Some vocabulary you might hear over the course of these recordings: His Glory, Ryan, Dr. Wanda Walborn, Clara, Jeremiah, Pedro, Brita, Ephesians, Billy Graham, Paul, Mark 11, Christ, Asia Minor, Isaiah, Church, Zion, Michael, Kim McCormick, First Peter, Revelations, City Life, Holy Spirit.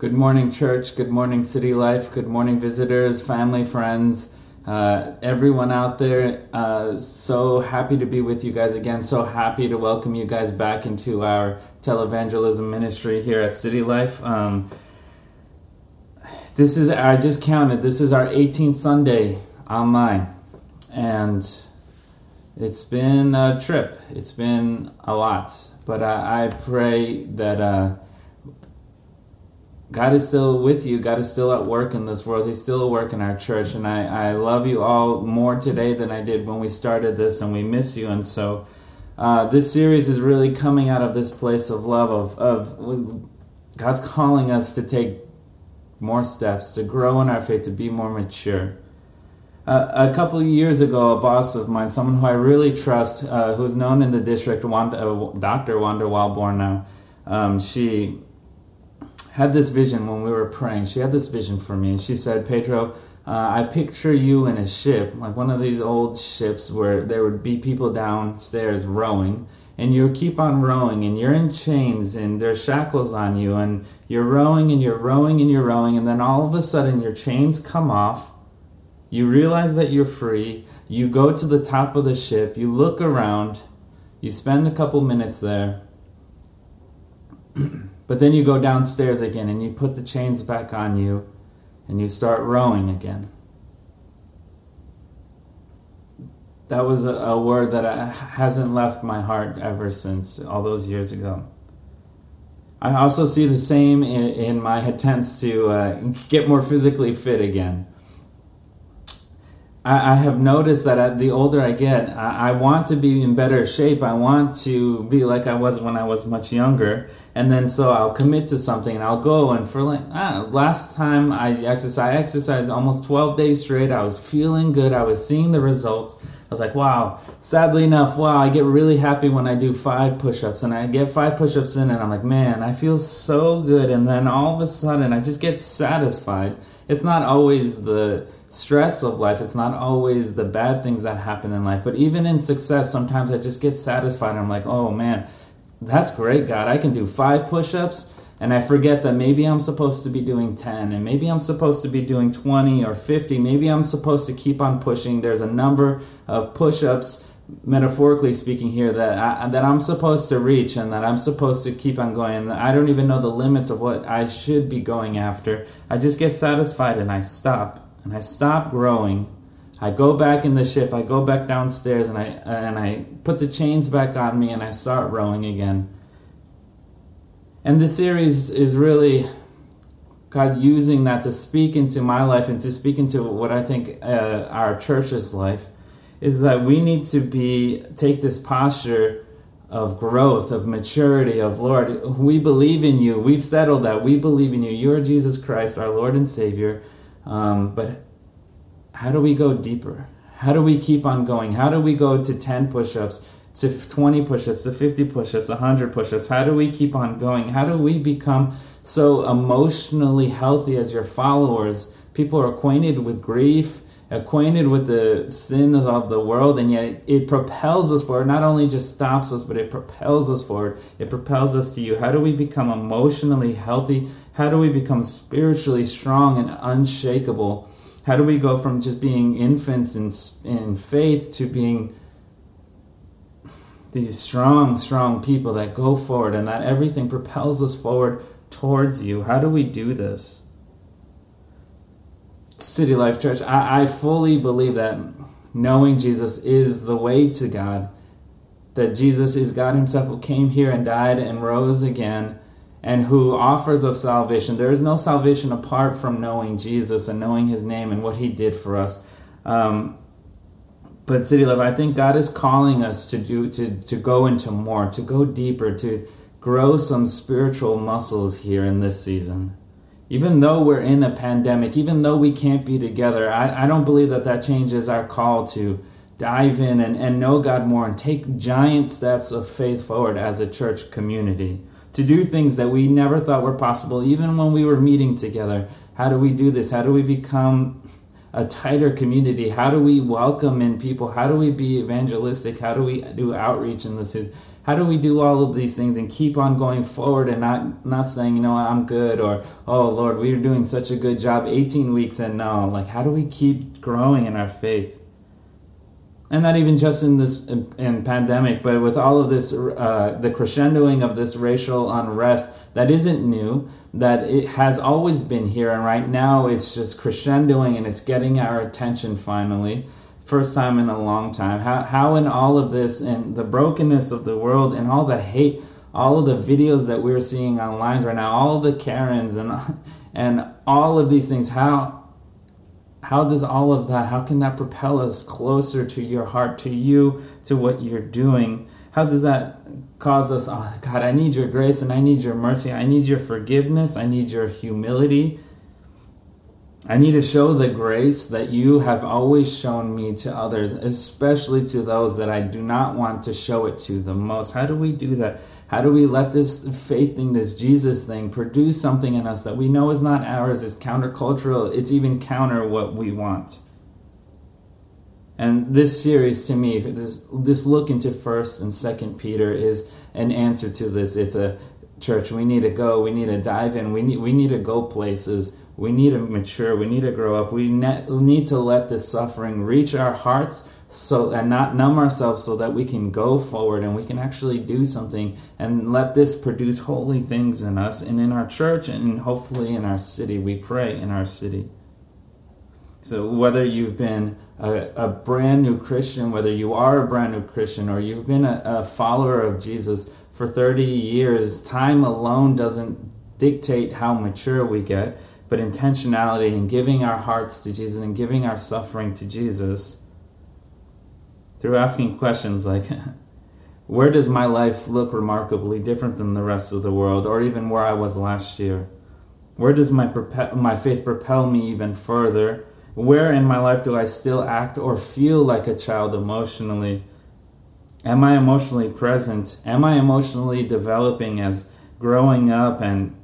Good morning, church. Good morning, City Life. Good morning, visitors, family, friends, everyone out there. So happy to be with you guys again. So happy to welcome you guys back into our televangelism ministry here at City Life. I just counted, this is our 18th Sunday online, and it's been a trip. It's been a lot, but I pray that God is still with you. God is still at work in this world. He's still at work in our church, and I love you all more today than I did when we started this, and we miss you. And so this series is really coming out of this place of love, of God's calling us to take more steps, to grow in our faith, to be more mature. A couple of years ago, a boss of mine, someone who I really trust, who's known in the district, Dr. Wanda Walborn now, she had this vision when we were praying. She had this vision for me, and she said, Pedro, I picture you in a ship, like one of these old ships where there would be people downstairs rowing, and you keep on rowing, and you're in chains, and there's shackles on you, and you're rowing, and you're rowing, and you're rowing, and then all of a sudden your chains come off, you realize that you're free, you go to the top of the ship, you look around, you spend a couple minutes there, but then you go downstairs again and you put the chains back on you and you start rowing again. That was a word that hasn't left my heart ever since all those years ago. I also see the same in my attempts to get more physically fit again. I have noticed that the older I get, I want to be in better shape. I want to be like I was when I was much younger. And then so I'll commit to something and I'll go. And for last time I exercised almost 12 days straight. I was feeling good. I was seeing the results. I was like, wow. Sadly enough, wow, I get really happy when I do 5 push-ups. And I get 5 push-ups in and I'm like, man, I feel so good. And then all of a sudden I just get satisfied. It's not always the stress of life, it's not always the bad things that happen in life, but even in success, sometimes I just get satisfied and I'm like, oh man, that's great, God, I can do 5 push-ups, and I forget that maybe I'm supposed to be doing 10, and maybe I'm supposed to be doing 20 or 50, maybe I'm supposed to keep on pushing. There's a number of push-ups, metaphorically speaking here, that I'm supposed to reach and that I'm supposed to keep on going, and I don't even know the limits of what I should be going after. I just get satisfied and I stop. And I stop growing. I go back in the ship. I go back downstairs, and I put the chains back on me, and I start rowing again. And this series is really God using that to speak into my life and to speak into what I think our church's life is, that we need to take this posture of growth, of maturity, of Lord, we believe in you. We've settled that. We believe in you. You are Jesus Christ, our Lord and Savior. But how do we go deeper? How do we keep on going? How do we go to 10 push-ups, to 20 push-ups, to 50 push-ups, 100 push-ups? How do we keep on going? How do we become so emotionally healthy as your followers? People are acquainted with grief, acquainted with the sin of the world, and yet it propels us forward. Not only just stops us, but it propels us forward. It propels us to you. How do we become emotionally healthy? How do we become spiritually strong and unshakable? How do we go from just being infants in faith to being these strong, strong people that go forward and that everything propels us forward towards you? How do we do this? City Life Church, I fully believe that knowing Jesus is the way to God, that Jesus is God himself who came here and died and rose again, and who offers us salvation. There is no salvation apart from knowing Jesus and knowing his name and what he did for us. But City Life, I think God is calling us to go into more, to go deeper, to grow some spiritual muscles here in this season. Even though we're in a pandemic, even though we can't be together, I don't believe that changes our call to dive in and know God more and take giant steps of faith forward as a church community, to do things that we never thought were possible, even when we were meeting together. How do we do this? How do we become a tighter community? How do we welcome in people? How do we be evangelistic? How do we do outreach in this? How do we do all of these things and keep on going forward and not saying, you know, I'm good, or, oh, Lord, we're doing such a good job 18 weeks in now. Like, how do we keep growing in our faith? And not even just in this in pandemic, but with all of this, the crescendoing of this racial unrest that isn't new, that it has always been here, and right now it's just crescendoing and it's getting our attention finally. First time in a long time. How in all of this and the brokenness of the world and all the hate, all of the videos that we're seeing online right now, all the Karens and all of these things, how does all of that, how can that propel us closer to your heart, to you, to what you're doing? How does that cause us, oh God, I need your grace and I need your mercy. I need your forgiveness. I need your humility. I need to show the grace that you have always shown me to others, especially to those that I do not want to show it to the most. How do we do that? How do we let this faith thing, this Jesus thing, produce something in us that we know is not ours, it's countercultural, it's even counter what we want? And this series, to me, this look into 1st and 2nd Peter is an answer to this. It's a church, we need to go, we need to dive in, we need to go places. We need to mature. We need to grow up. We need to let this suffering reach our hearts and not numb ourselves so that we can go forward and we can actually do something and let this produce holy things in us and in our church and hopefully in our city. We pray in our city. So whether you've been a brand new Christian, whether you are a brand new Christian or you've been a follower of Jesus for 30 years, time alone doesn't dictate how mature we get. But intentionality and giving our hearts to Jesus and giving our suffering to Jesus through asking questions like, where does my life look remarkably different than the rest of the world, or even where I was last year? Where does my faith propel me even further? Where in my life do I still act or feel like a child emotionally? Am I emotionally present? Am I emotionally developing as growing up and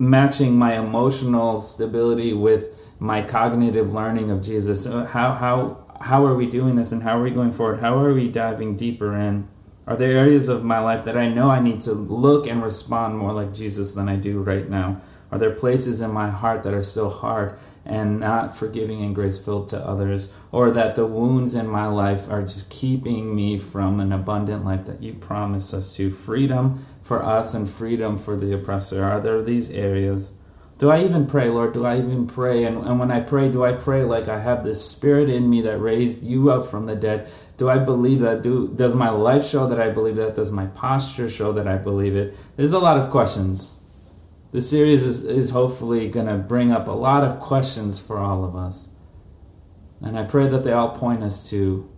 matching my emotional stability with my cognitive learning of Jesus? How are we doing this, and how are we going forward? How are we diving deeper in? Are there areas of my life that I know I need to look and respond more like Jesus than I do right now? Are there places in my heart that are still hard and not forgiving and grace-filled to others, or that the wounds in my life are just keeping me from an abundant life that you promise us to? Freedom for us and freedom for the oppressor. Are there these areas? Do I even pray, Lord? Do I even pray? And when I pray, do I pray like I have this spirit in me that raised you up from the dead? Do I believe that? Does my life show that I believe that? Does my posture show that I believe it? There's a lot of questions. This series is hopefully going to bring up a lot of questions for all of us. And I pray that they all point us to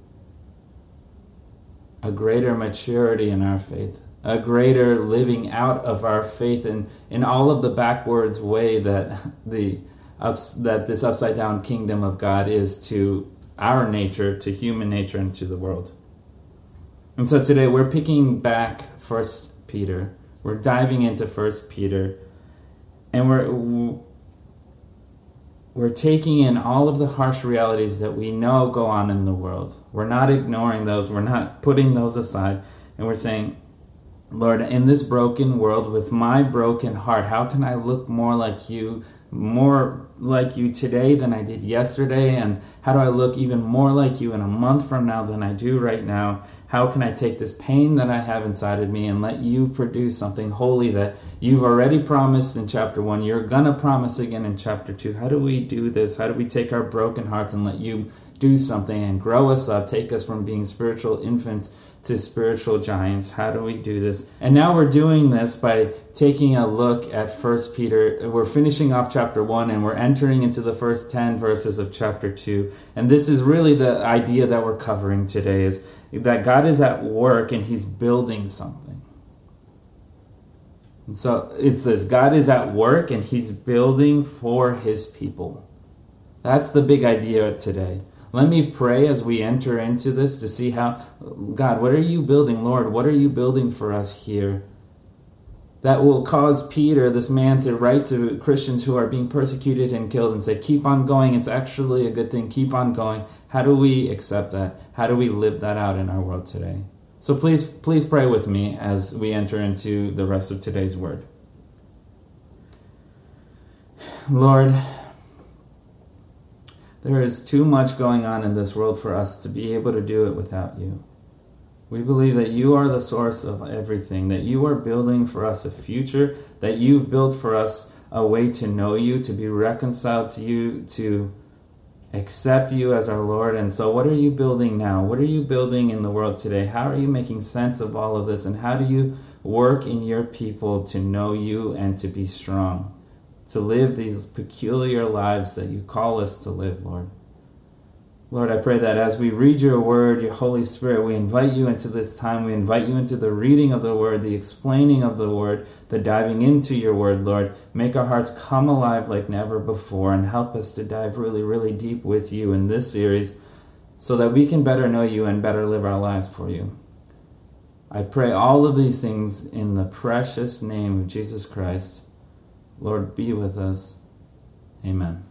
a greater maturity in our faith, a greater living out of our faith in all of the backwards way that this upside-down kingdom of God is to our nature, to human nature, and to the world. And so today we're picking back 1 Peter. We're diving into 1 Peter. And we're taking in all of the harsh realities that we know go on in the world. We're not ignoring those. We're not putting those aside. And we're saying, Lord, in this broken world, with my broken heart, how can I look more like you today than I did yesterday? And how do I look even more like you in a month from now than I do right now? How can I take this pain that I have inside of me and let you produce something holy that you've already promised in chapter 1, you're going to promise again in chapter 2? How do we do this? How do we take our broken hearts and let you do something and grow us up, take us from being spiritual infants to spiritual giants? How do we do this? And now we're doing this by taking a look at 1 Peter. We're finishing off chapter 1 and we're entering into the first 10 verses of chapter 2. And this is really the idea that we're covering today, is that God is at work and he's building something. And so it's this: God is at work and he's building for his people. That's the big idea today. Let me pray as we enter into this to see how, God, what are you building, Lord? What are you building for us here that will cause Peter, this man, to write to Christians who are being persecuted and killed and say, keep on going, it's actually a good thing, keep on going. How do we accept that? How do we live that out in our world today? So please pray with me as we enter into the rest of today's word. Lord, there is too much going on in this world for us to be able to do it without you. We believe that you are the source of everything, that you are building for us a future, that you've built for us a way to know you, to be reconciled to you, to accept you as our Lord. And so what are you building now? What are you building in the world today? How are you making sense of all of this? And how do you work in your people to know you and to be strong, to live these peculiar lives that you call us to live, Lord? Lord, I pray that as we read your word, your Holy Spirit, we invite you into this time. We invite you into the reading of the word, the explaining of the word, the diving into your word, Lord. Make our hearts come alive like never before and help us to dive really, really deep with you in this series so that we can better know you and better live our lives for you. I pray all of these things in the precious name of Jesus Christ. Lord, be with us. Amen.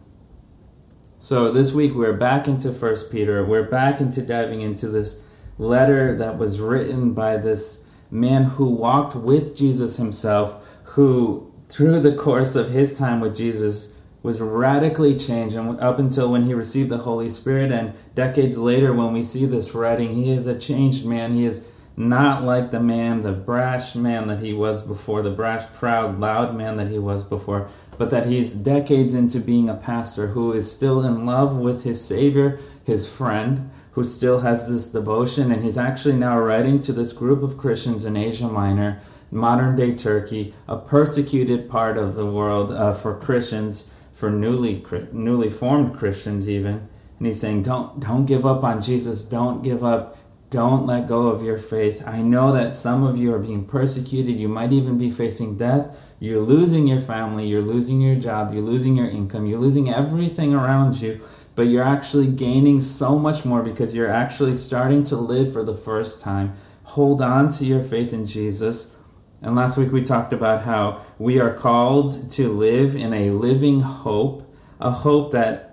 So this week we're back into First Peter. We're back into diving into this letter that was written by this man who walked with Jesus himself, who through the course of his time with Jesus was radically changed, and up until when he received the Holy Spirit and decades later when we see this writing, he is a changed man. He is not like the man, the brash man that he was before, the brash, proud, loud man that he was before, but that he's decades into being a pastor who is still in love with his Savior, his friend, who still has this devotion, and he's actually now writing to this group of Christians in Asia Minor, modern-day Turkey, a persecuted part of the world for Christians, for newly formed Christians even, and he's saying, don't give up on Jesus, don't give up. Don't let go of your faith. I know that some of you are being persecuted. You might even be facing death. You're losing your family. You're losing your job. You're losing your income. You're losing everything around you. But you're actually gaining so much more because you're actually starting to live for the first time. Hold on to your faith in Jesus. And last week we talked about how we are called to live in a living hope, a hope that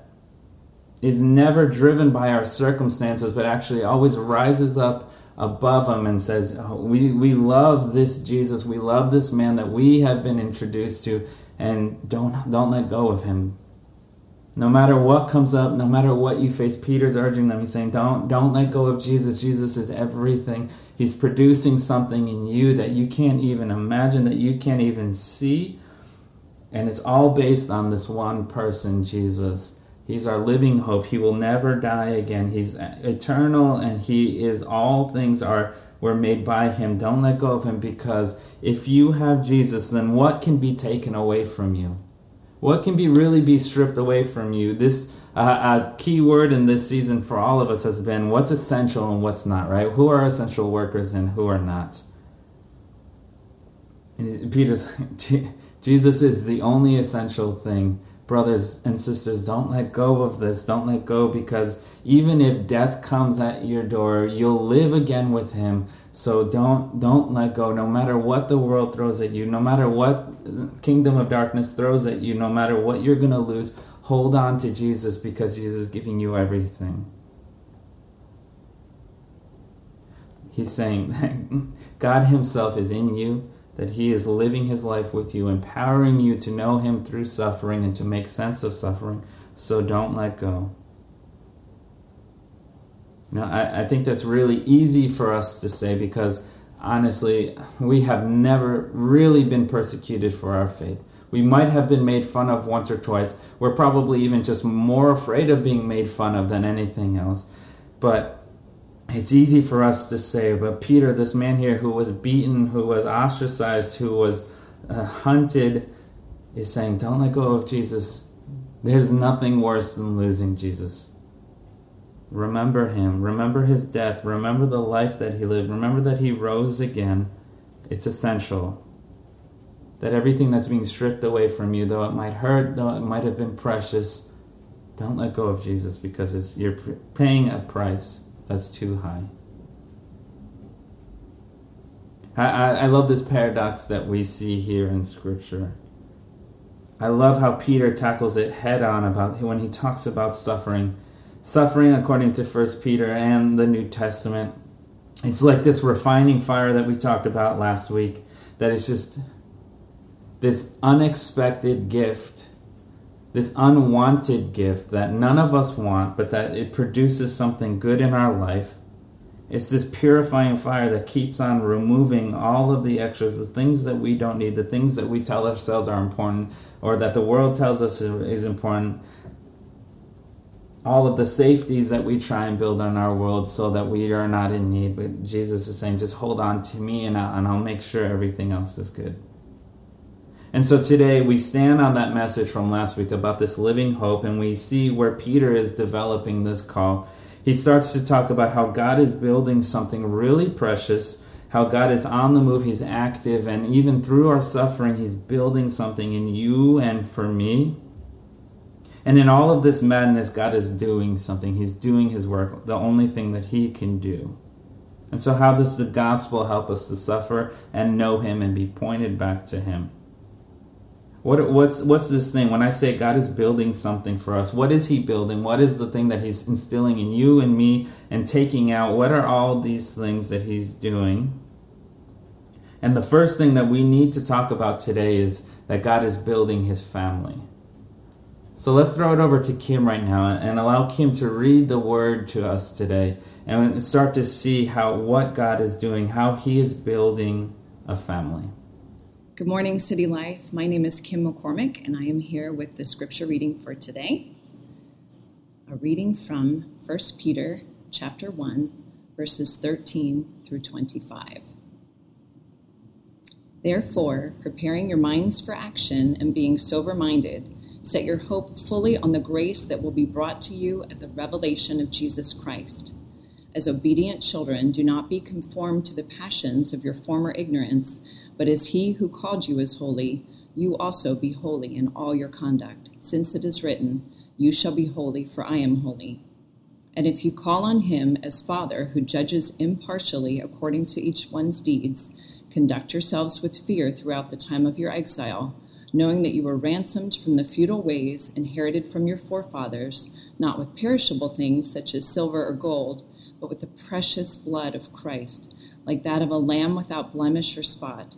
is never driven by our circumstances, but actually always rises up above them and says, oh, we love this Jesus, we love this man that we have been introduced to, and don't let go of him. No matter what comes up, no matter what you face, Peter's urging them. He's saying, don't let go of Jesus. Jesus is everything. He's producing something in you that you can't even imagine, that you can't even see, and it's all based on this one person, Jesus. He's our living hope. He will never die again. He's eternal, and he is all things were made by him. Don't let go of him, because if you have Jesus, then what can be taken away from you? What can be stripped away from you? This key word in this season for all of us has been what's essential and what's not, right? Who are essential workers and who are not? And Peter's Jesus is the only essential thing. Brothers and sisters, don't let go of this. Don't let go, because even if death comes at your door, you'll live again with him. So don't let go. No matter what the world throws at you, no matter what the kingdom of darkness throws at you, no matter what you're going to lose, hold on to Jesus, because Jesus is giving you everything. He's saying that God himself is in you, that he is living his life with you, empowering you to know him through suffering and to make sense of suffering. So don't let go. You know, I think that's really easy for us to say, because honestly, we have never really been persecuted for our faith. We might have been made fun of once or twice. We're probably even just more afraid of being made fun of than anything else. But it's easy for us to say, but Peter, this man here who was beaten, who was ostracized, who was hunted, is saying, don't let go of Jesus. There's nothing worse than losing Jesus. Remember him. Remember his death. Remember the life that he lived. Remember that he rose again. It's essential that everything that's being stripped away from you, though it might hurt, though it might have been precious, don't let go of Jesus, because you're paying a price that's too high. I love this paradox that we see here in Scripture. I love how Peter tackles it head on about when he talks about suffering. Suffering, according to First Peter and the New Testament, It's like this refining fire that we talked about last week, that it's just this unexpected gift, this unwanted gift that none of us want, but that it produces something good in our life. It's this purifying fire that keeps on removing all of the extras, the things that we don't need, the things that we tell ourselves are important, or that the world tells us is important, all of the safeties that we try and build on our world so that we are not in need. But Jesus is saying, just hold on to me and I'll make sure everything else is good. And so today we stand on that message from last week about this living hope, and we see where Peter is developing this call. He starts to talk about how God is building something really precious, how God is on the move, He's active, and even through our suffering, He's building something in you and for me. And in all of this madness, God is doing something. He's doing His work, the only thing that He can do. And so how does the gospel help us to suffer and know Him and be pointed back to Him? What's this thing? When I say God is building something for us, what is He building? What is the thing that He's instilling in you and me and taking out? What are all these things that He's doing? And the first thing that we need to talk about today is that God is building His family. So let's throw it over to Kim right now and allow Kim to read the word to us today and start to see what God is doing, how He is building a family. Good morning, City Life. My name is Kim McCormick, and I am here with the scripture reading for today. A reading from First Peter chapter 1, verses 13 through 25. Therefore, preparing your minds for action and being sober-minded, set your hope fully on the grace that will be brought to you at the revelation of Jesus Christ. As obedient children, do not be conformed to the passions of your former ignorance, but as He who called you is holy, you also be holy in all your conduct, since it is written, "You shall be holy, for I am holy." And if you call on Him as Father, who judges impartially according to each one's deeds, conduct yourselves with fear throughout the time of your exile, knowing that you were ransomed from the futile ways inherited from your forefathers, not with perishable things such as silver or gold, but with the precious blood of Christ, like that of a lamb without blemish or spot.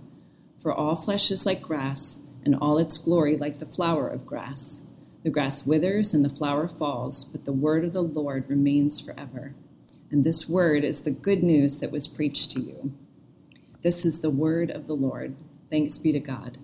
For all flesh is like grass, and all its glory like the flower of grass. The grass withers and the flower falls, but the word of the Lord remains forever. And this word is the good news that was preached to you. This is the word of the Lord. Thanks be to God.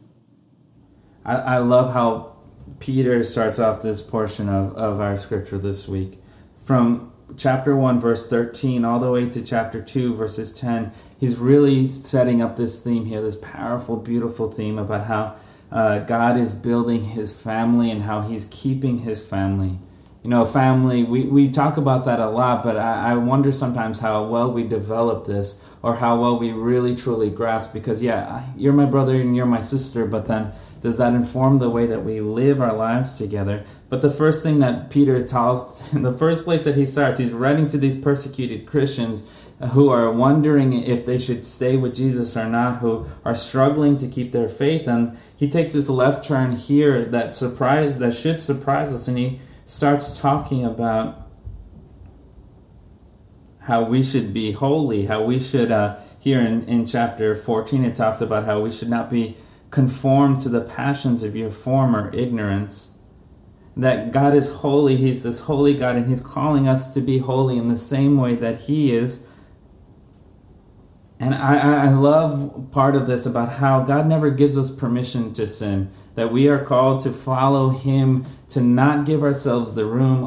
I love how Peter starts off this portion of our scripture this week. From chapter 1, verse 13, all the way to chapter 2, verses 10, he's really setting up this theme here, this powerful, beautiful theme about how God is building His family and how He's keeping His family. You know, family, we talk about that a lot, but I wonder sometimes how well we develop this or how well we really, truly grasp, because, you're my brother and you're my sister, but then does that inform the way that we live our lives together? But the first thing that Peter tells, in the first place that he starts, he's writing to these persecuted Christians who are wondering if they should stay with Jesus or not, who are struggling to keep their faith. And he takes this left turn here that should surprise us, and he starts talking about how we should be holy, how we should, here in chapter 14, it talks about how we should not be conformed to the passions of your former ignorance. That God is holy, He's this holy God, and He's calling us to be holy in the same way that He is. And I love part of this about how God never gives us permission to sin, that we are called to follow Him, to not give ourselves the room,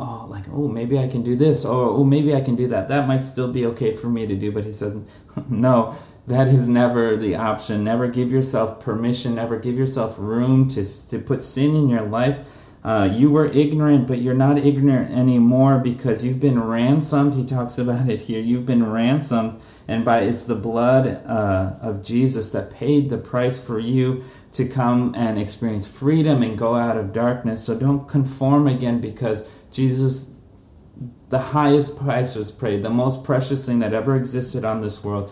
maybe I can do this, or maybe I can do that. That might still be okay for me to do, but He says, no, that is never the option. Never give yourself permission, never give yourself room to put sin in your life. You were ignorant, but you're not ignorant anymore because you've been ransomed. He talks about it here. You've been ransomed, and by it's the blood of Jesus that paid the price for you to come and experience freedom and go out of darkness. So don't conform again, because Jesus, the highest price was paid. The most precious thing that ever existed on this world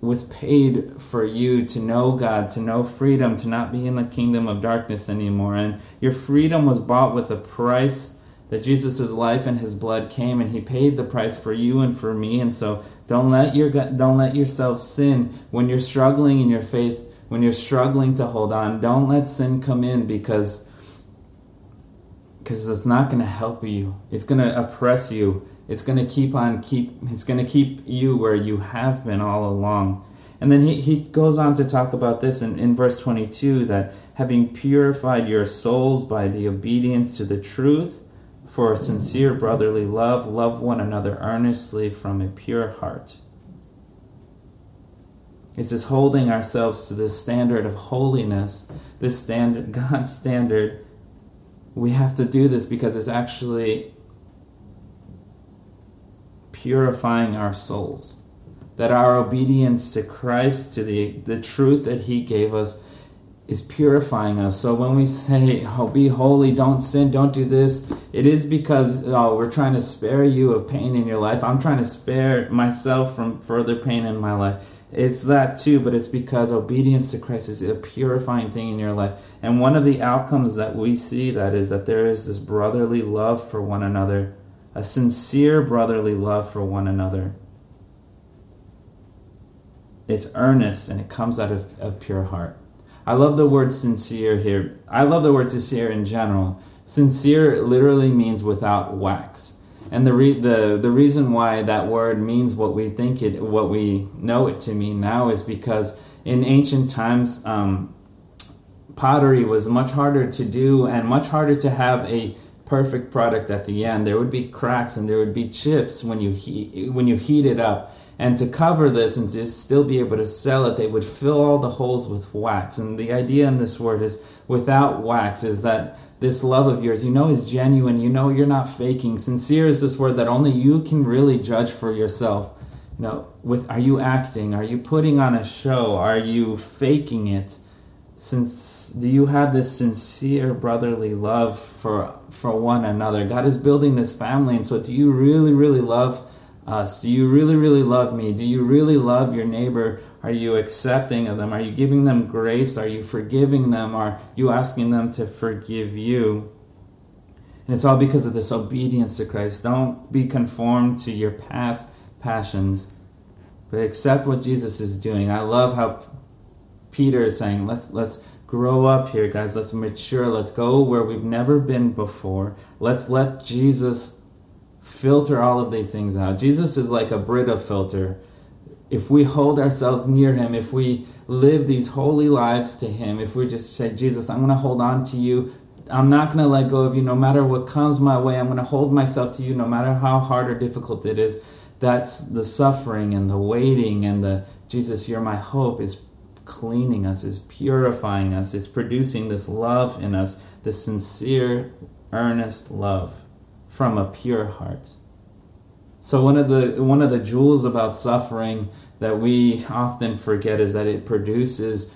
was paid for you to know God, to know freedom, to not be in the kingdom of darkness anymore. And your freedom was bought with a price that Jesus' life and his blood came, and he paid the price for you and for me. And so don't let yourself sin when you're struggling in your faith, when you're struggling to hold on. Don't let sin come in, because it's not going to help you. It's going to oppress you. It's going to keep you where you have been all along. And then he goes on to talk about this in verse 22, that having purified your souls by the obedience to the truth for a sincere brotherly love, love one another earnestly from a pure heart. It's just holding ourselves to this standard of holiness, this standard, God's standard. We have to do this because it's actually purifying our souls, that our obedience to Christ, to the truth that he gave us, is purifying us. So when we say, oh, be holy, don't sin, don't do this, it is because, oh, we're trying to spare you of pain in your life. I'm trying to spare myself from further pain in my life. It's that too, but it's because obedience to Christ is a purifying thing in your life. And one of the outcomes that we see that is that there is this brotherly love for one another, a sincere brotherly love for one another. It's earnest, and it comes out of pure heart. I love the word sincere here. I love the word sincere in general. Sincere literally means without wax. And the reason why that word means what we think it, what we know it to mean now, is because in ancient times, pottery was much harder to do and much harder to have a perfect product at the end. There would be cracks and there would be chips when you heat it up. And to cover this and to still be able to sell it, they would fill all the holes with wax. And the idea in this word is without wax, is that this love of yours, you know, is genuine. You know, you're not faking. Sincere is this word that only you can really judge for yourself. You know, are you acting? Are you putting on a show? Are you faking it? Do you have this sincere brotherly love for one another? God is building this family, and so do you really, really love us? Do you really, really love me? Do you really love your neighbor? Are you accepting of them? Are you giving them grace? Are you forgiving them? Are you asking them to forgive you? And it's all because of this obedience to Christ. Don't be conformed to your past passions, but accept what Jesus is doing. I love how Peter is saying, let's grow up here, guys. Let's mature. Let's go where we've never been before. Let's let Jesus filter all of these things out. Jesus is like a Brita filter. If we hold ourselves near him, if we live these holy lives to him, if we just say, Jesus, I'm going to hold on to you. I'm not going to let go of you no matter what comes my way. I'm going to hold myself to you no matter how hard or difficult it is. That's the suffering and the waiting and the, Jesus, you're my hope, is cleaning us, is purifying us, is producing this love in us, this sincere, earnest love from a pure heart. So one of the jewels about suffering that we often forget is that it produces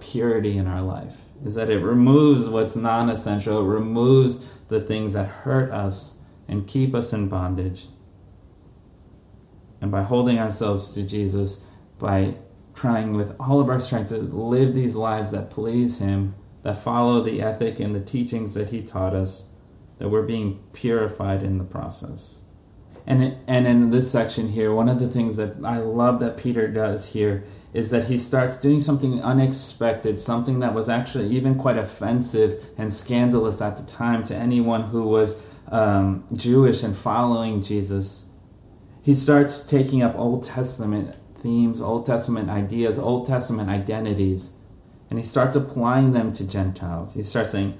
purity in our life, is that it removes what's non-essential, it removes the things that hurt us and keep us in bondage. And by holding ourselves to Jesus, by trying with all of our strength to live these lives that please him, that follow the ethic and the teachings that he taught us, that we're being purified in the process. And in this section here, one of the things that I love that Peter does here is that he starts doing something unexpected, something that was actually even quite offensive and scandalous at the time to anyone who was Jewish and following Jesus. He starts taking up Old Testament themes, Old Testament ideas, Old Testament identities, and he starts applying them to Gentiles. He starts saying,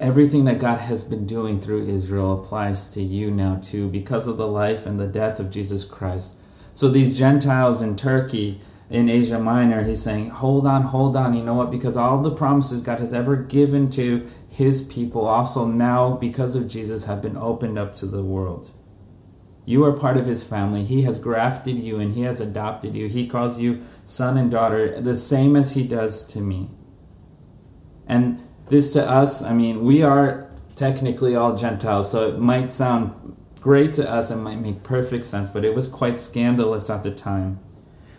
everything that God has been doing through Israel applies to you now too, because of the life and the death of Jesus Christ. So these Gentiles in Turkey, in Asia Minor, he's saying, hold on, you know what? Because all the promises God has ever given to his people also now, because of Jesus, have been opened up to the world. You are part of his family. He has grafted you and he has adopted you. He calls you son and daughter, the same as he does to me. And this to us, I mean, we are technically all Gentiles, so it might sound great to us, it might make perfect sense, but it was quite scandalous at the time.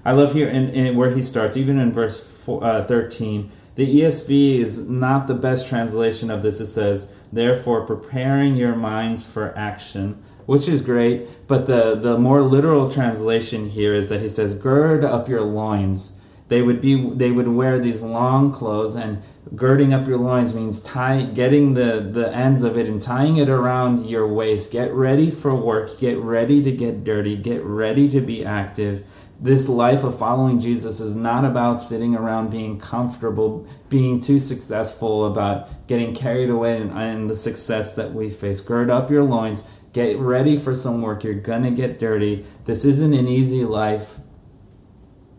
I love here in where he starts, even in verse 13. The ESV is not the best translation of this. It says, therefore, preparing your minds for action, which is great, but the more literal translation here is that he says, gird up your loins. They would wear these long clothes, and girding up your loins means getting the ends of it and tying it around your waist. Get ready for work. Get ready to get dirty. Get ready to be active. This life of following Jesus is not about sitting around being comfortable, being too successful, about getting carried away in the success that we face. Gird up your loins. Get ready for some work. You're going to get dirty. This isn't an easy life.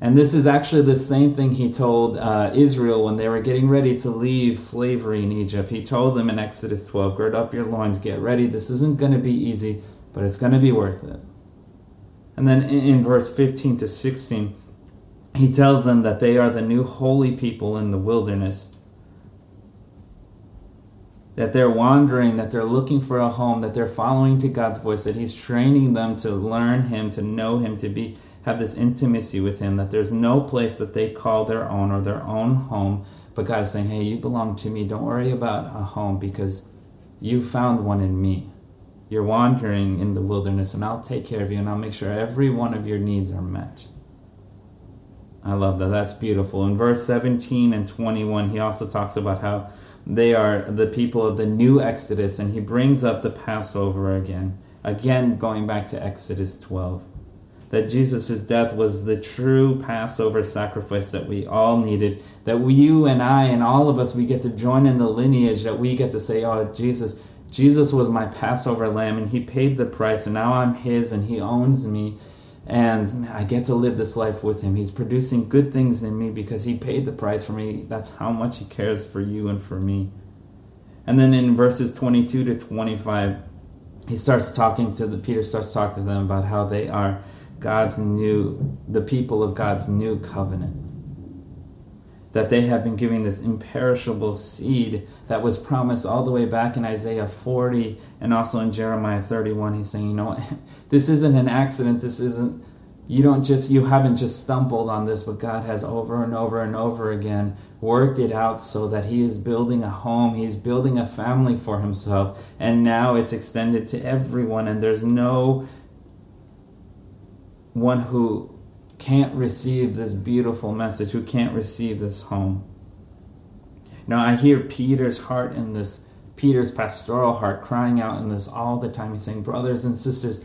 And this is actually the same thing he told Israel when they were getting ready to leave slavery in Egypt. He told them in Exodus 12, gird up your loins, get ready. This isn't going to be easy, but it's going to be worth it. And then in verse 15 to 16, he tells them that they are the new holy people in the wilderness. That they're wandering, that they're looking for a home, that they're following to God's voice, that he's training them to learn him, to know him, to be have this intimacy with him, that there's no place that they call their own or their own home. But God is saying, hey, you belong to me. Don't worry about a home because you found one in me. You're wandering in the wilderness and I'll take care of you and I'll make sure every one of your needs are met. I love that. That's beautiful. In verse 17 and 21, he also talks about how they are the people of the new Exodus, and he brings up the Passover again. Again, going back to Exodus 12. That Jesus' death was the true Passover sacrifice that we all needed, that you and I and all of us, we get to join in the lineage, that we get to say, oh, Jesus was my Passover lamb, and he paid the price, and now I'm his, and he owns me, and I get to live this life with him. He's producing good things in me because he paid the price for me. That's how much he cares for you and for me. And then in verses 22 to 25, Peter starts talking to them about how they are the people of God's new covenant, that they have been given this imperishable seed that was promised all the way back in Isaiah 40 and also in Jeremiah 31. He's saying, you know, this isn't an accident. This isn't, you haven't just stumbled on this, but God has over and over and over again worked it out so that he is building a home. He's building a family for himself. And now it's extended to everyone, and there's no one who can't receive this beautiful message, who can't receive this home. Now I hear Peter's pastoral heart crying out in this all the time. He's saying, brothers and sisters,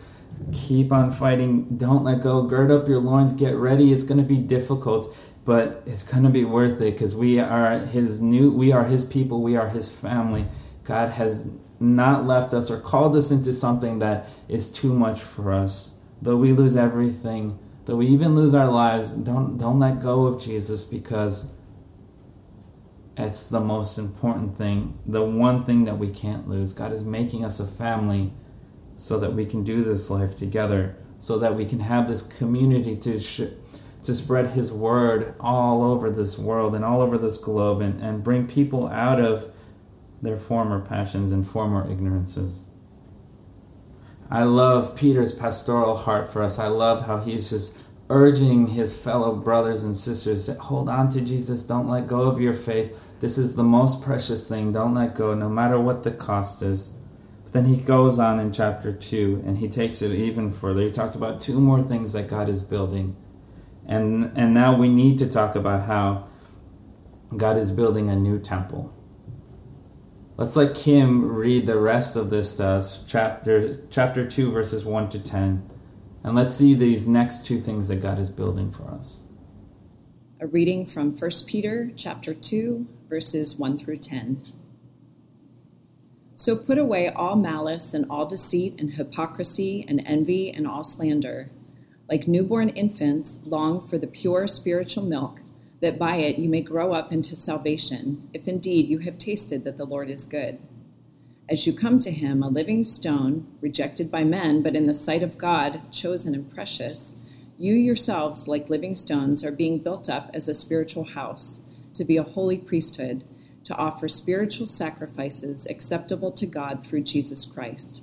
keep on fighting. Don't let go. Gird up your loins. Get ready. It's going to be difficult, but it's going to be worth it because we are his people. We are his family. God has not left us or called us into something that is too much for us. Though we lose everything, though we even lose our lives, don't let go of Jesus because it's the most important thing, the one thing that we can't lose. God is making us a family so that we can do this life together, so that we can have this community to spread his word all over this world and all over this globe and bring people out of their former passions and former ignorances. I love Peter's pastoral heart for us. I love how he's just urging his fellow brothers and sisters to hold on to Jesus. Don't let go of your faith. This is the most precious thing. Don't let go, no matter what the cost is. But then he goes on in chapter 2, and he takes it even further. He talks about two more things that God is building. And now we need to talk about how God is building a new temple. Let's let Kim read the rest of this to us, chapter 2, verses 1 to 10. And let's see these next two things that God is building for us. A reading from First Peter, chapter 2, verses 1 through 10. So put away all malice and all deceit and hypocrisy and envy and all slander. Like newborn infants, long for the pure spiritual milk, that by it you may grow up into salvation, if indeed you have tasted that the Lord is good. As you come to him, a living stone, rejected by men, but in the sight of God, chosen and precious, you yourselves, like living stones, are being built up as a spiritual house, to be a holy priesthood, to offer spiritual sacrifices acceptable to God through Jesus Christ.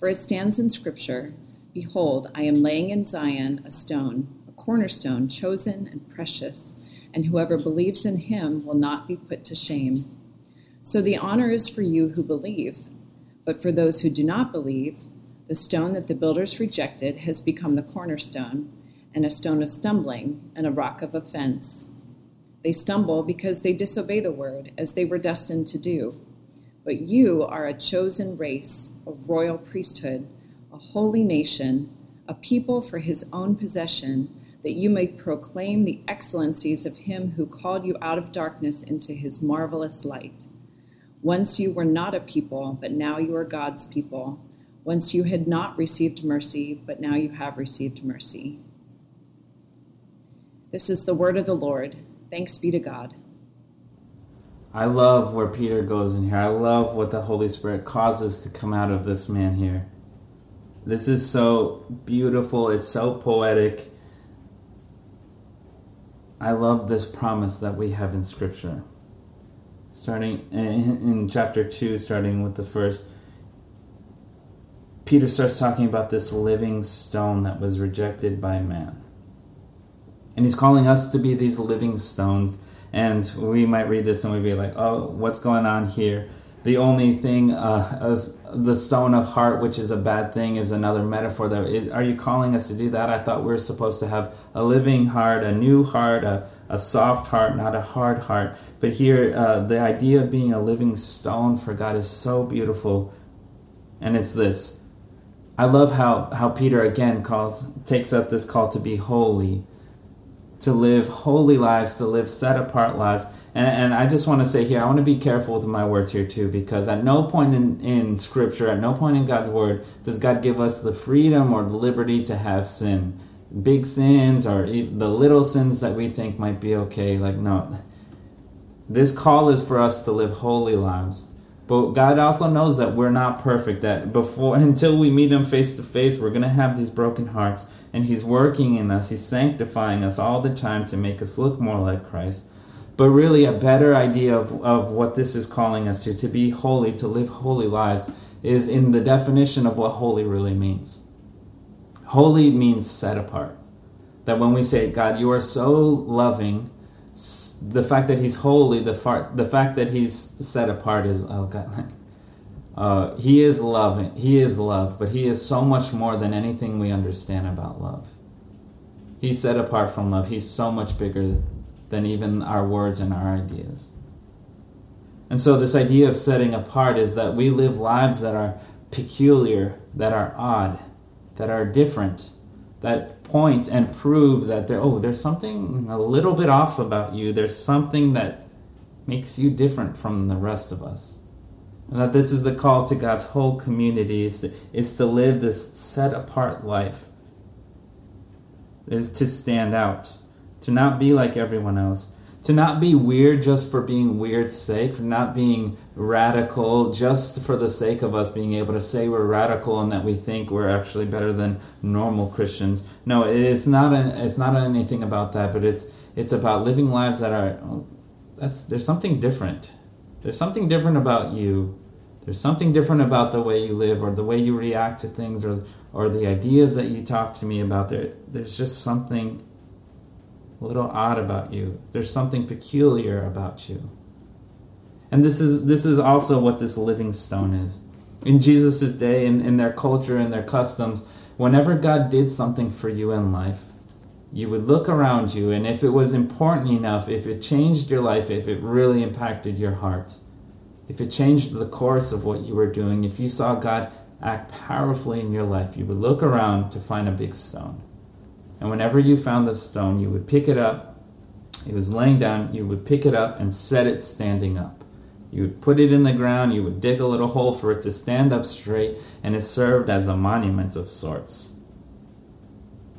For it stands in Scripture, "Behold, I am laying in Zion a stone, a cornerstone, chosen and precious, and whoever believes in him will not be put to shame." So the honor is for you who believe, but for those who do not believe, the stone that the builders rejected has become the cornerstone, and a stone of stumbling, and a rock of offense. They stumble because they disobey the word, as they were destined to do. But you are a chosen race, a royal priesthood, a holy nation, a people for his own possession, that you may proclaim the excellencies of him who called you out of darkness into his marvelous light. Once you were not a people, but now you are God's people. Once you had not received mercy, but now you have received mercy. This is the word of the Lord. Thanks be to God. I love where Peter goes in here. I love what the Holy Spirit causes to come out of this man here. This is so beautiful. It's so poetic. I love this promise that we have in Scripture. Starting in chapter 2, starting with the first, Peter starts talking about this living stone that was rejected by man. And he's calling us to be these living stones. And we might read this and we'd be like, oh, what's going on here? The only thing, the stone of heart, which is a bad thing, is another metaphor. Are you calling us to do that? I thought we were supposed to have a living heart, a new heart, a soft heart, not a hard heart. But here, the idea of being a living stone for God is so beautiful. And it's this. I love how Peter again takes up this call to be holy, to live holy lives, to live set-apart lives. And I just want to say here, I want to be careful with my words here too, because at no point in Scripture, at no point in God's Word, does God give us the freedom or the liberty to have sin. Big sins or the little sins that we think might be okay. Like, no. This call is for us to live holy lives. But God also knows that we're not perfect, that until we meet him face to face, we're going to have these broken hearts. And he's working in us. He's sanctifying us all the time to make us look more like Christ. But really a better idea of what this is calling us to be holy, to live holy lives, is in the definition of what holy really means. Holy means set apart. That when we say, God, you are so loving, the fact that he's holy, the fact that he's set apart is, oh God, he is loving, he is love, but he is so much more than anything we understand about love. He's set apart from love. He's so much bigger than even our words and our ideas. And so this idea of setting apart is that we live lives that are peculiar, that are odd, that are different, that point and prove that there's something a little bit off about you. There's something that makes you different from the rest of us. And that this is the call to God's whole community, is to live this set-apart life, is to stand out, to not be like everyone else, to not be weird just for being weird's sake, for not being radical just for the sake of us being able to say we're radical and that we think we're actually better than normal Christians. No, it's not anything about that, but it's about living lives that are, there's something different. There's something different about you. There's something different about the way you live or the way you react to things or the ideas that you talk to me about. There's just something a little odd about you. There's something peculiar about you. And this is also what this living stone is. In Jesus' day, in their culture, in their customs, whenever God did something for you in life, you would look around you, and if it was important enough, if it changed your life, if it really impacted your heart, if it changed the course of what you were doing, if you saw God act powerfully in your life, you would look around to find a big stone. And whenever you found the stone, you would pick it up. It was laying down. You would pick it up and set it standing up. You would put it in the ground. You would dig a little hole for it to stand up straight, and it served as a monument of sorts.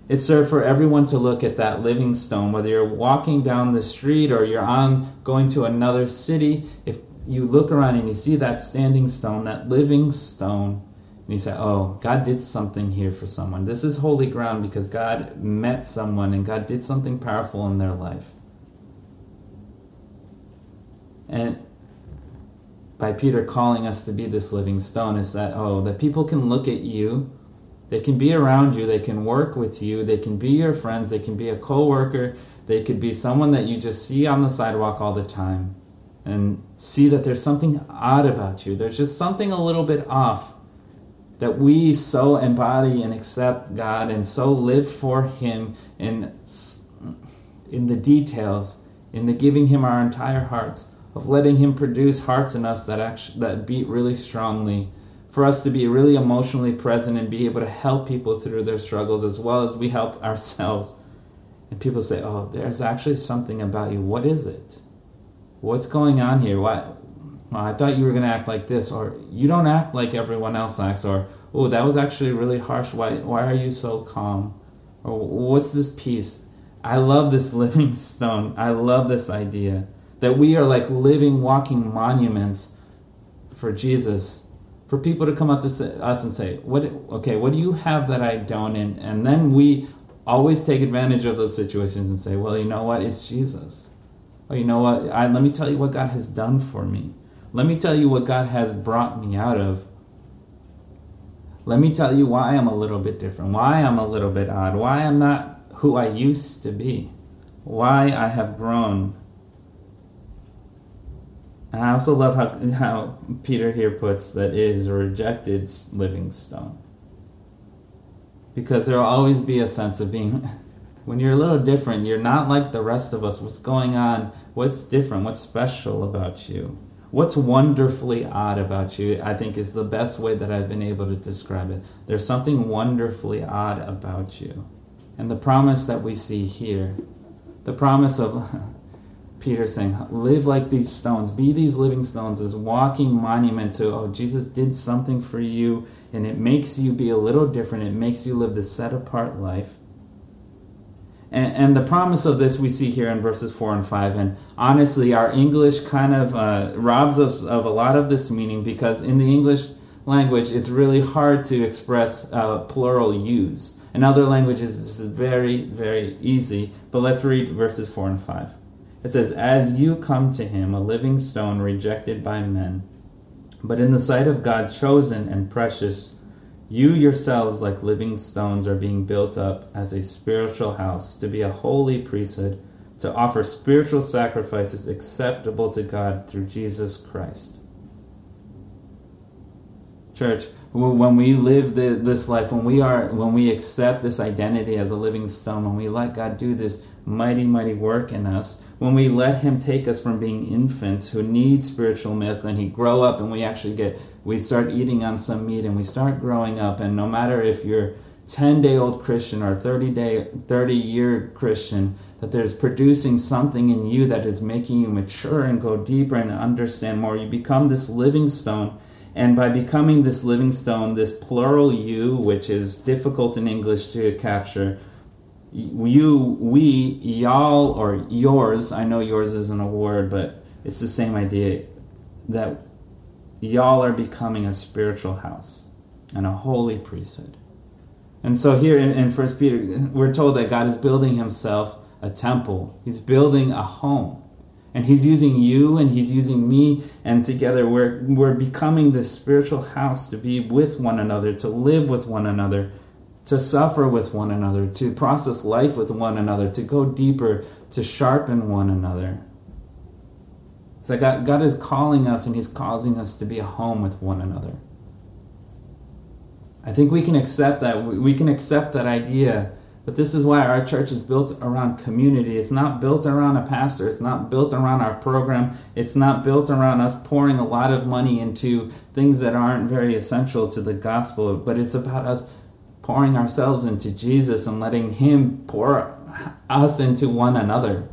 It's there for everyone to look at that living stone, whether you're walking down the street or you're on going to another city. If you look around and you see that standing stone, that living stone, and you say, oh, God did something here for someone. This is holy ground because God met someone and God did something powerful in their life. And by Peter calling us to be this living stone is that, oh, that people can look at you, they can be around you, they can work with you, they can be your friends, they can be a co-worker, they could be someone that you just see on the sidewalk all the time and see that there's something odd about you. There's just something a little bit off, that we so embody and accept God and so live for Him in the details, in the giving Him our entire hearts, of letting Him produce hearts in us that beat really strongly, for us to be really emotionally present and be able to help people through their struggles as well as we help ourselves. And people say, oh, there's actually something about you. What is it? What's going on here? Why? Well, I thought you were going to act like this, or you don't act like everyone else acts, or, oh, that was actually really harsh. Why are you so calm? Or what's this peace? I love this living stone. I love this idea that we are like living, walking monuments for Jesus, for people to come up to us and say, what do you have that I don't? And then we always take advantage of those situations and say, well, you know what? It's Jesus. Oh, you know what? Let me tell you what God has done for me. Let me tell you what God has brought me out of. Let me tell you why I'm a little bit different, why I'm a little bit odd, why I'm not who I used to be, why I have grown. And I also love how Peter here puts that it is a rejected living stone. Because there will always be a sense of being, when you're a little different, you're not like the rest of us. What's going on? What's different? What's special about you? What's wonderfully odd about you, I think, is the best way that I've been able to describe it. There's something wonderfully odd about you. And the promise that we see here, the promise of Peter saying, live like these stones, be these living stones, is walking monument to, oh, Jesus did something for you, and it makes you be a little different. It makes you live this set-apart life. And the promise of this we see here in verses 4 and 5. And honestly, our English kind of robs us of a lot of this meaning, because in the English language, it's really hard to express plural use. In other languages, this is very, very easy. But let's read verses 4 and 5. It says, as you come to him, a living stone rejected by men, but in the sight of God chosen and precious, you yourselves, like living stones, are being built up as a spiritual house to be a holy priesthood, to offer spiritual sacrifices acceptable to God through Jesus Christ. Church, when we live this life, when we accept this identity as a living stone, when we let God do this mighty, mighty work in us, when we let him take us from being infants who need spiritual milk, and he grow up, and we start eating on some meat, and we start growing up. And no matter if you're 10-day-old Christian or 30-year Christian, that there's producing something in you that is making you mature and go deeper and understand more. You become this living stone, and by becoming this living stone, this plural you, which is difficult in English to capture, you, we, y'all, or yours, I know yours isn't a word, but it's the same idea, that y'all are becoming a spiritual house and a holy priesthood. And so here in First Peter, we're told that God is building himself a temple. He's building a home. And he's using you and he's using me, and together we're becoming this spiritual house to be with one another, to live with one another, to suffer with one another, to process life with one another, to go deeper, to sharpen one another. So God is calling us, and he's causing us to be a home with one another. I think we can accept that. We can accept that idea. But this is why our church is built around community. It's not built around a pastor. It's not built around our program. It's not built around us pouring a lot of money into things that aren't very essential to the gospel. But it's about us pouring ourselves into Jesus and letting him pour us into one another.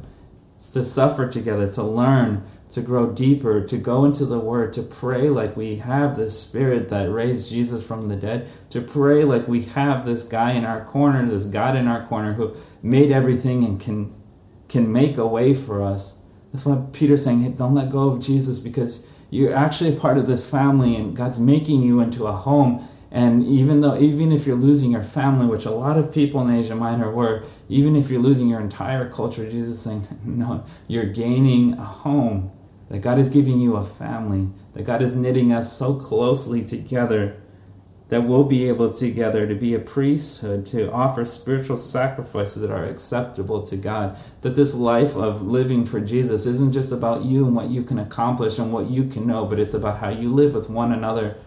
It's to suffer together, to learn, to grow deeper, to go into the Word, to pray like we have this Spirit that raised Jesus from the dead, to pray like we have this guy in our corner, this God in our corner who made everything and can make a way for us. That's why Peter's saying, hey, don't let go of Jesus, because you're actually a part of this family and God's making you into a home. And even if you're losing your family, which a lot of people in Asia Minor were, even if you're losing your entire culture, Jesus is saying, no, you're gaining a home. That God is giving you a family, that God is knitting us so closely together that we'll be able together to be a priesthood, to offer spiritual sacrifices that are acceptable to God. That this life of living for Jesus isn't just about you and what you can accomplish and what you can know, but it's about how you live with one another.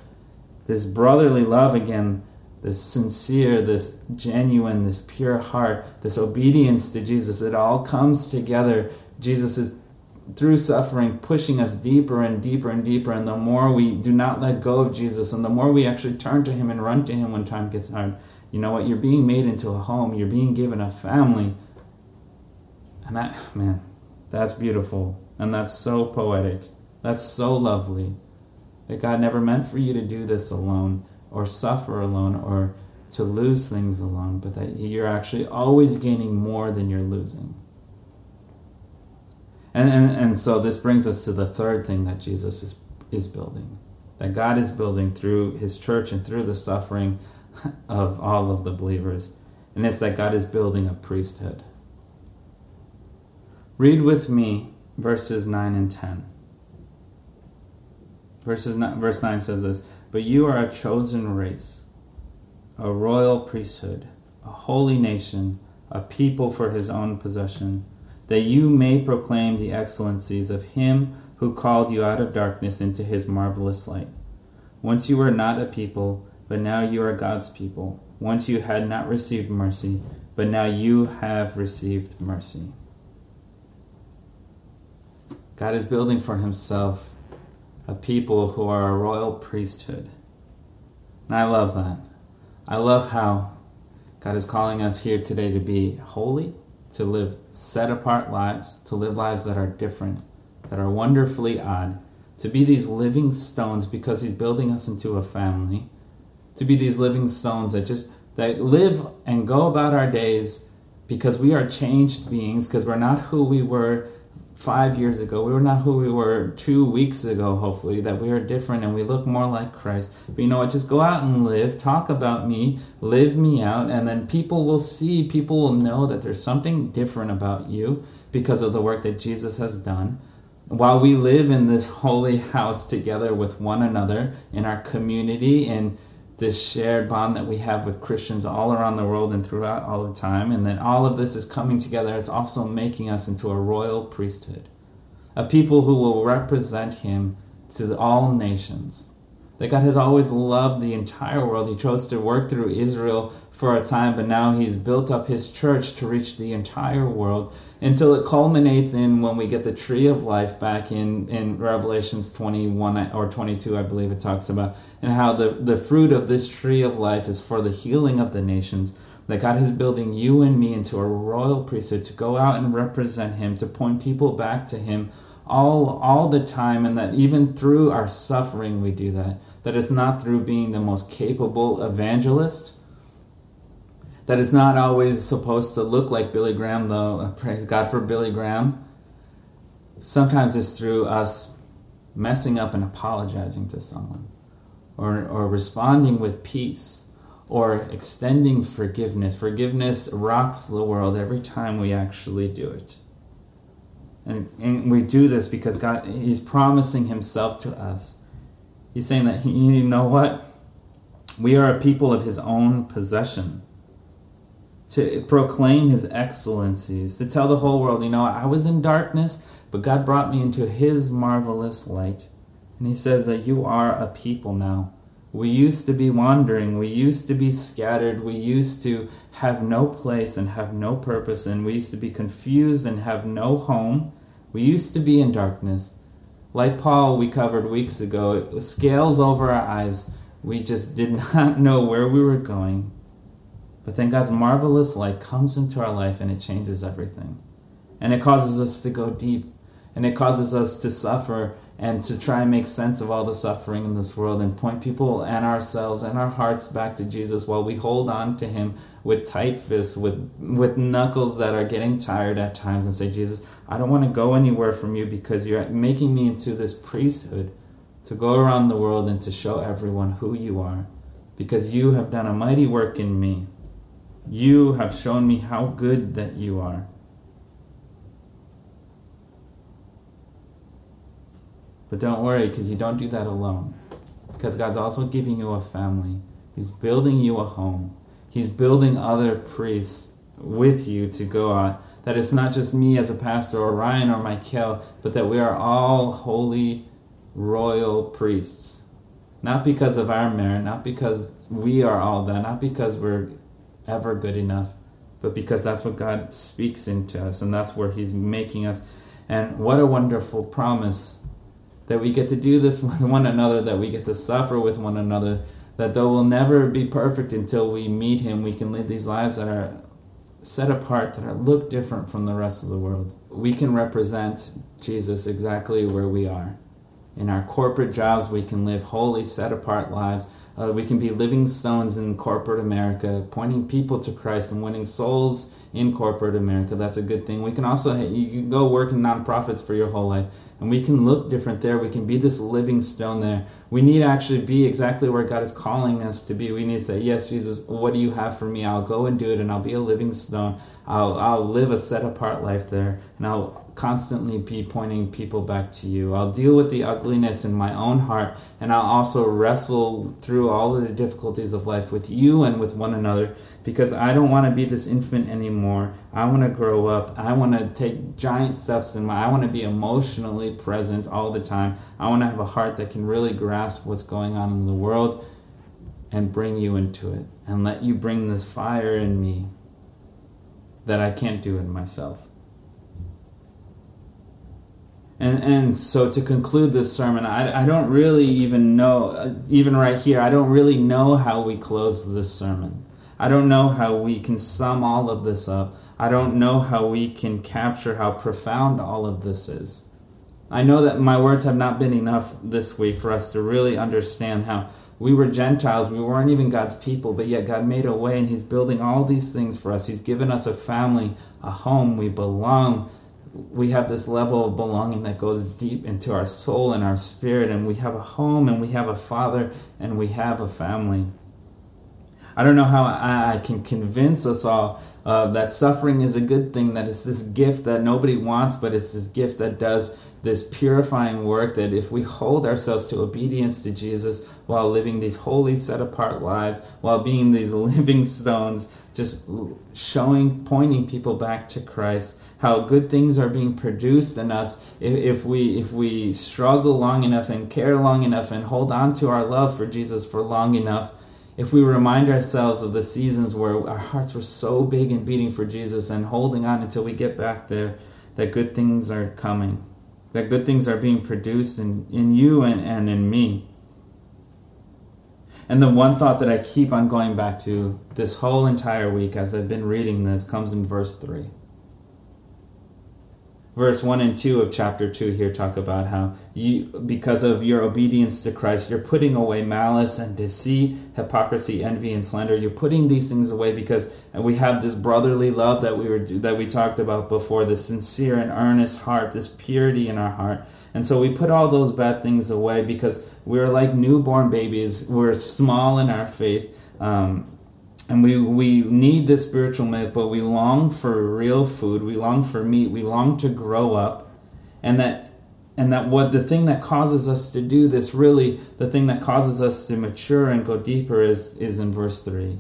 This brotherly love again, this sincere, this genuine, this pure heart, this obedience to Jesus, it all comes together. Jesus is, through suffering, pushing us deeper and deeper and deeper. And the more we do not let go of Jesus, and the more we actually turn to Him and run to Him when time gets hard, you know what? You're being made into a home. You're being given a family. And that's beautiful. And that's so poetic. That's so lovely. That God never meant for you to do this alone, or suffer alone, or to lose things alone, but that you're actually always gaining more than you're losing. And so this brings us to the third thing that Jesus is building, that God is building through His church and through the suffering of all of the believers. And it's that God is building a priesthood. Read with me verses 9 and 10. Verse 9 says this, "But you are a chosen race, a royal priesthood, a holy nation, a people for His own possession, that you may proclaim the excellencies of Him who called you out of darkness into His marvelous light. Once you were not a people, but now you are God's people. Once you had not received mercy, but now you have received mercy." God is building for Himself a people who are a royal priesthood. And I love that. I love how God is calling us here today to be holy, to live set-apart lives, to live lives that are different, that are wonderfully odd, to be these living stones because He's building us into a family, to be these living stones that live and go about our days because we are changed beings, because we're not who we were 5 years ago, we were not who we were 2 weeks ago, hopefully, that we are different and we look more like Christ. But you know what, just go out and live, talk about me, live me out, and then people will know that there's something different about you because of the work that Jesus has done. While we live in this holy house together with one another, in our community, in this shared bond that we have with Christians all around the world and throughout all the time, and that all of this is coming together, it's also making us into a royal priesthood, a people who will represent Him to all nations. That God has always loved the entire world. He chose to work through Israel for a time, but now He's built up His church to reach the entire world until it culminates in when we get the tree of life back in Revelations 21 or 22, I believe it talks about, and how the fruit of this tree of life is for the healing of the nations. That God is building you and me into a royal priesthood to go out and represent Him, to point people back to Him all the time, and that even through our suffering we do that. That it's not through being the most capable evangelist, that it's not always supposed to look like Billy Graham, though praise God for Billy Graham. Sometimes it's through us messing up and apologizing to someone, or responding with peace, or extending forgiveness. Forgiveness rocks the world every time we actually do it. And we do this because God, He's promising Himself to us. He's saying that, you know what? We are a people of His own possession, to proclaim His excellencies, to tell the whole world, you know, I was in darkness, but God brought me into His marvelous light. And He says that you are a people now. We used to be wandering, we used to be scattered, we used to have no place and have no purpose, and we used to be confused and have no home. We used to be in darkness. Like Paul we covered weeks ago, it was scales over our eyes. We just did not know where we were going. But then God's marvelous light comes into our life and it changes everything. And it causes us to go deep. and it causes us to suffer and to try and make sense of all the suffering in this world and point people and ourselves and our hearts back to Jesus while we hold on to him with tight fists, with knuckles that are getting tired at times, and say, Jesus, I don't want to go anywhere from you because you're making me into this priesthood to go around the world and to show everyone who you are, because you have done a mighty work in me. You have shown me how good that you are. But don't worry, because you don't do that alone. Because God's also giving you a family. He's building you a home. He's building other priests with you to go on. That it's not just me as a pastor or Ryan or Michael, but that we are all holy, royal priests. Not because of our merit, not because we are all that, not because we're ever good enough, but because that's what God speaks into us, and that's where he's making us. And what a wonderful promise that we get to do this with one another, that we get to suffer with one another, that though we'll never be perfect until we meet him, we can live these lives that are set apart, that are look different from the rest of the world. We can represent Jesus exactly where we are. In our corporate jobs, we can live holy, set apart lives. We can be living stones in corporate America, pointing people to Christ and winning souls in corporate America. That's a good thing. We can also, you can go work in nonprofits for your whole life, and we can look different there. We can be this living stone there. We need to actually be exactly where God is calling us to be. We need to say, yes, Jesus, what do you have for me? I'll go and do it, and I'll be a living stone. I'll live a set-apart life there, and I'll constantly be pointing people back to you. I'll deal with the ugliness in my own heart, and I'll also wrestle through all of the difficulties of life with you and with one another, because I don't want to be this infant anymore. I want to grow up. I want to take giant steps I want to be emotionally present all the time. I want to have a heart that can really grasp what's going on in the world and bring you into it, and let you bring this fire in me that I can't do in myself. And so to conclude this sermon, I don't really even know, even right here, I don't really know how we close this sermon. I don't know how we can sum all of this up. I don't know how we can capture how profound all of this is. I know that my words have not been enough this week for us to really understand how we were Gentiles, we weren't even God's people, but yet God made a way, and he's building all these things for us. He's given us a family, a home, we belong. We have this level of belonging that goes deep into our soul and our spirit, and we have a home, and we have a father, and we have a family. I don't know how I can convince us all that suffering is a good thing, that it's this gift that nobody wants, but it's this gift that does this purifying work, that if we hold ourselves to obedience to Jesus while living these holy, set-apart lives, while being these living stones, just pointing people back to Christ, how good things are being produced in us if we struggle long enough and care long enough and hold on to our love for Jesus for long enough, if we remind ourselves of the seasons where our hearts were so big and beating for Jesus and holding on until we get back there, that good things are coming, that good things are being produced in you and in me. And the one thought that I keep on going back to this whole entire week as I've been reading this comes in verse 3. Verse 1 and 2 of chapter 2 here talk about how you, because of your obedience to Christ, you're putting away malice and deceit, hypocrisy, envy, and slander. You're putting these things away because we have this brotherly love that we talked about before, this sincere and earnest heart, this purity in our heart. And so we put all those bad things away because we're like newborn babies. We're small in our faith. And we need this spiritual milk, but we long for real food. We long for meat. We long to grow up. And that what the thing that causes us to do this, really, the thing that causes us to mature and go deeper is in verse 3.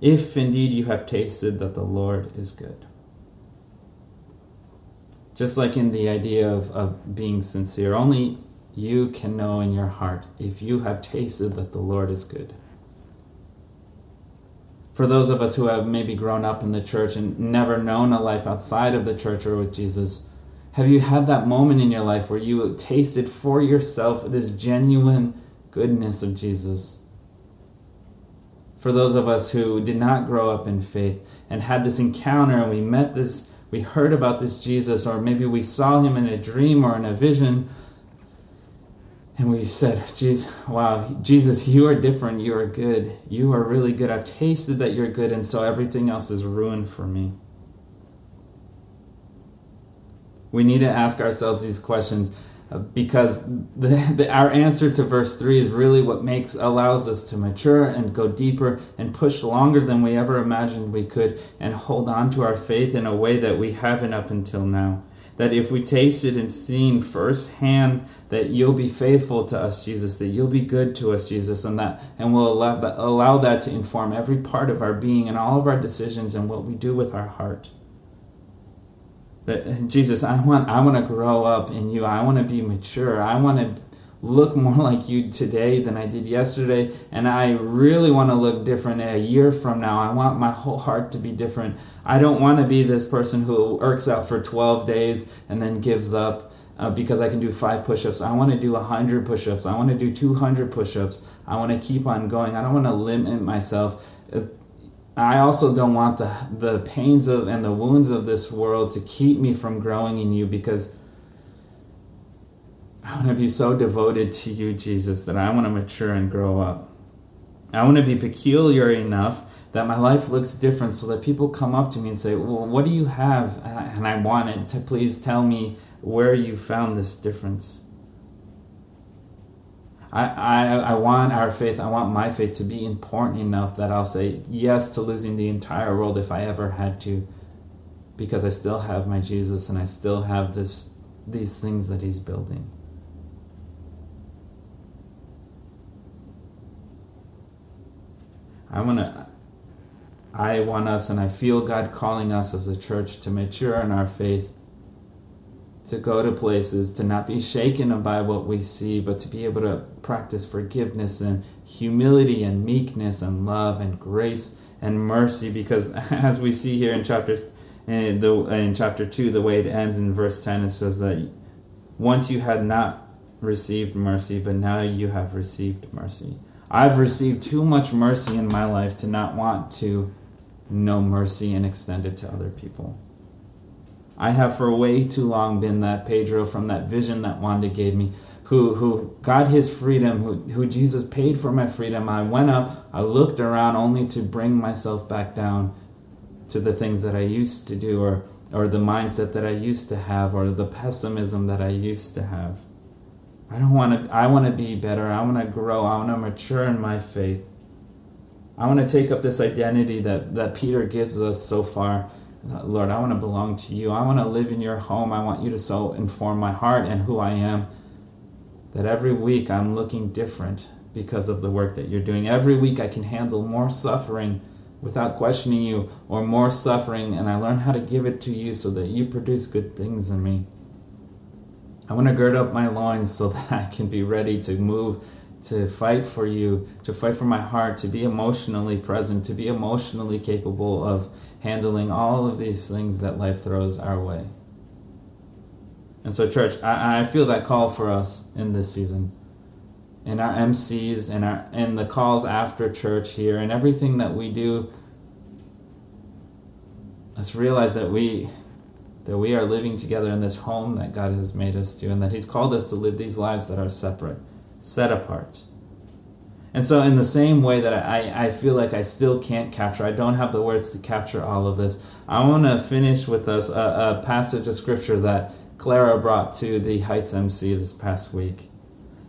If indeed you have tasted that the Lord is good. Just like in the idea of being sincere, only you can know in your heart if you have tasted that the Lord is good. For those of us who have maybe grown up in the church and never known a life outside of the church or with Jesus, have you had that moment in your life where you tasted for yourself this genuine goodness of Jesus? For those of us who did not grow up in faith and had this encounter, and we met this we heard about this Jesus, or maybe we saw him in a dream or in a vision, and we said, Jesus, you are different, you are good, you are really good, I've tasted that you're good, and so everything else is ruined for me. We need to ask ourselves these questions, because our answer to verse 3 is really what allows us to mature and go deeper and push longer than we ever imagined we could, and hold on to our faith in a way that we haven't up until now. That if we tasted and seen firsthand that you'll be faithful to us, Jesus, that you'll be good to us, Jesus, and we'll allow that to inform every part of our being and all of our decisions and what we do with our heart. That, Jesus, I want to grow up in you. I want to be mature. I want to look more like you today than I did yesterday, and I really want to look different a year from now. I want my whole heart to be different. I don't want to be this person who irks out for 12 days and then gives up because I can do 5 push-ups. I want to do 100 push-ups. I want to do 200 push-ups. I want to keep on going. I don't want to limit myself. I also don't want the pains of and the wounds of this world to keep me from growing in you, because I want to be so devoted to you, Jesus, that I want to mature and grow up. I want to be peculiar enough that my life looks different so that people come up to me and say, well, what do you have? And I want it to please tell me where you found this difference. I want our faith, I want my faith to be important enough that I'll say yes to losing the entire world if I ever had to, because I still have my Jesus and I still have these things that he's building. I want us, and I feel God calling us as a church to mature in our faith, to go to places, to not be shaken by what we see, but to be able to practice forgiveness and humility and meekness and love and grace and mercy, because as we see here in chapter 2, the way it ends in verse 10, it says that once you had not received mercy, but now you have received mercy. I've received too much mercy in my life to not want to know mercy and extend it to other people. I have for way too long been that Pedro from that vision that Wanda gave me, who got his freedom, who Jesus paid for my freedom. I went up, I looked around only to bring myself back down to the things that I used to do, or the mindset that I used to have, or the pessimism that I used to have. I want to be better. I want to grow. I want to mature in my faith. I want to take up this identity that Peter gives us so far. Lord, I want to belong to you. I want to live in your home. I want you to so inform my heart and who I am, that every week I'm looking different because of the work that you're doing. Every week I can handle more suffering without questioning you, or more suffering, and I learn how to give it to you so that you produce good things in me. I want to gird up my loins so that I can be ready to move, to fight for you, to fight for my heart, to be emotionally present, to be emotionally capable of handling all of these things that life throws our way. And so, church, I feel that call for us in this season, in our MCs, and the calls after church here, and everything that we do. Let's realize that we are living together in this home that God has made us to, and that he's called us to live these lives that are separate, set apart. And so in the same way that I feel like I still can't capture, I don't have the words to capture all of this, I want to finish with us a passage of scripture that Clara brought to the Heights MC this past week,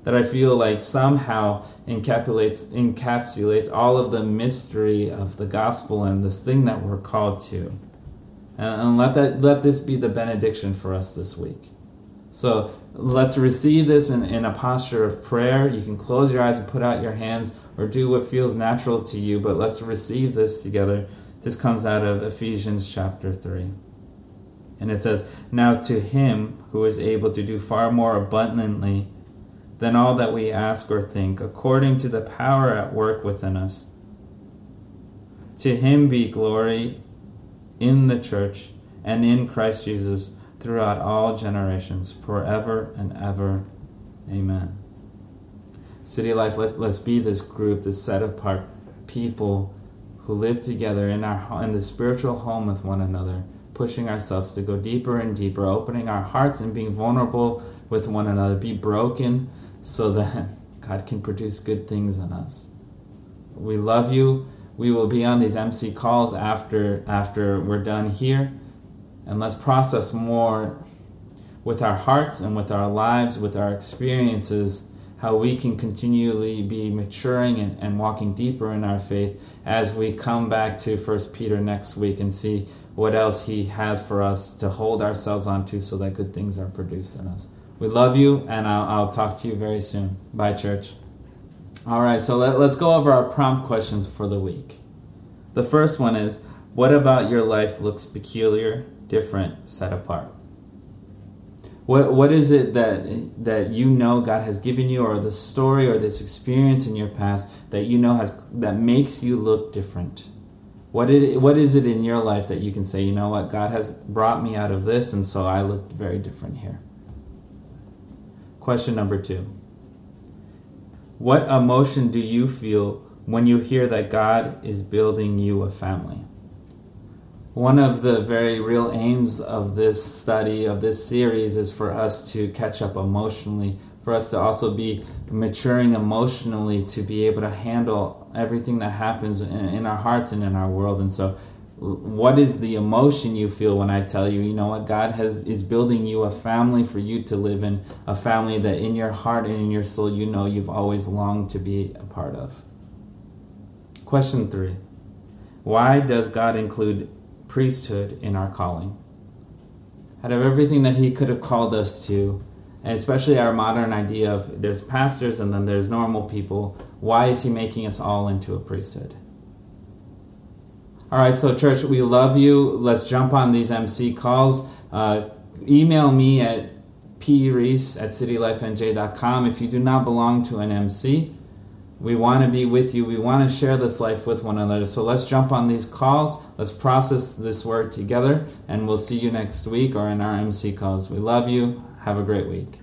that I feel like somehow encapsulates all of the mystery of the gospel and this thing that we're called to. And let this be the benediction for us this week. So let's receive this in a posture of prayer. You can close your eyes and put out your hands, or do what feels natural to you, but let's receive this together. This comes out of Ephesians chapter 3. And it says, "Now to him who is able to do far more abundantly than all that we ask or think, according to the power at work within us. To him be glory in the church and in Christ Jesus throughout all generations, forever and ever. Amen." City Life, let's be this group, this set-apart people who live together in the spiritual home with one another, pushing ourselves to go deeper and deeper, opening our hearts and being vulnerable with one another, be broken so that God can produce good things in us. We love you. We will be on these MC calls after we're done here. And let's process more with our hearts and with our lives, with our experiences, how we can continually be maturing and walking deeper in our faith as we come back to First Peter next week and see what else he has for us to hold ourselves onto so that good things are produced in us. We love you, and I'll talk to you very soon. Bye, church. All right, so let's go over our prompt questions for the week. The first one is, what about your life looks peculiar, different, set apart? What is it that you know God has given you, or this story or this experience in your past that you know that makes you look different? What is it in your life that you can say, you know what, God has brought me out of this, and so I look very different here. Question number 2. What emotion do you feel when you hear that God is building you a family? One of the very real aims of this study, of this series, is for us to catch up emotionally, for us to also be maturing emotionally, to be able to handle everything that happens in our hearts and in our world. And so what is the emotion you feel when I tell you, you know what, God is building you a family for you to live in, a family that in your heart and in your soul you know you've always longed to be a part of? Question 3. Why does God include priesthood in our calling? Out of everything that he could have called us to, and especially our modern idea of there's pastors and then there's normal people, why is he making us all into a priesthood? All right, so church, we love you. Let's jump on these MC calls. Email me at preece@citylifenj.com if you do not belong to an MC. We want to be with you. We want to share this life with one another. So let's jump on these calls. Let's process this word together, and we'll see you next week or in our MC calls. We love you. Have a great week.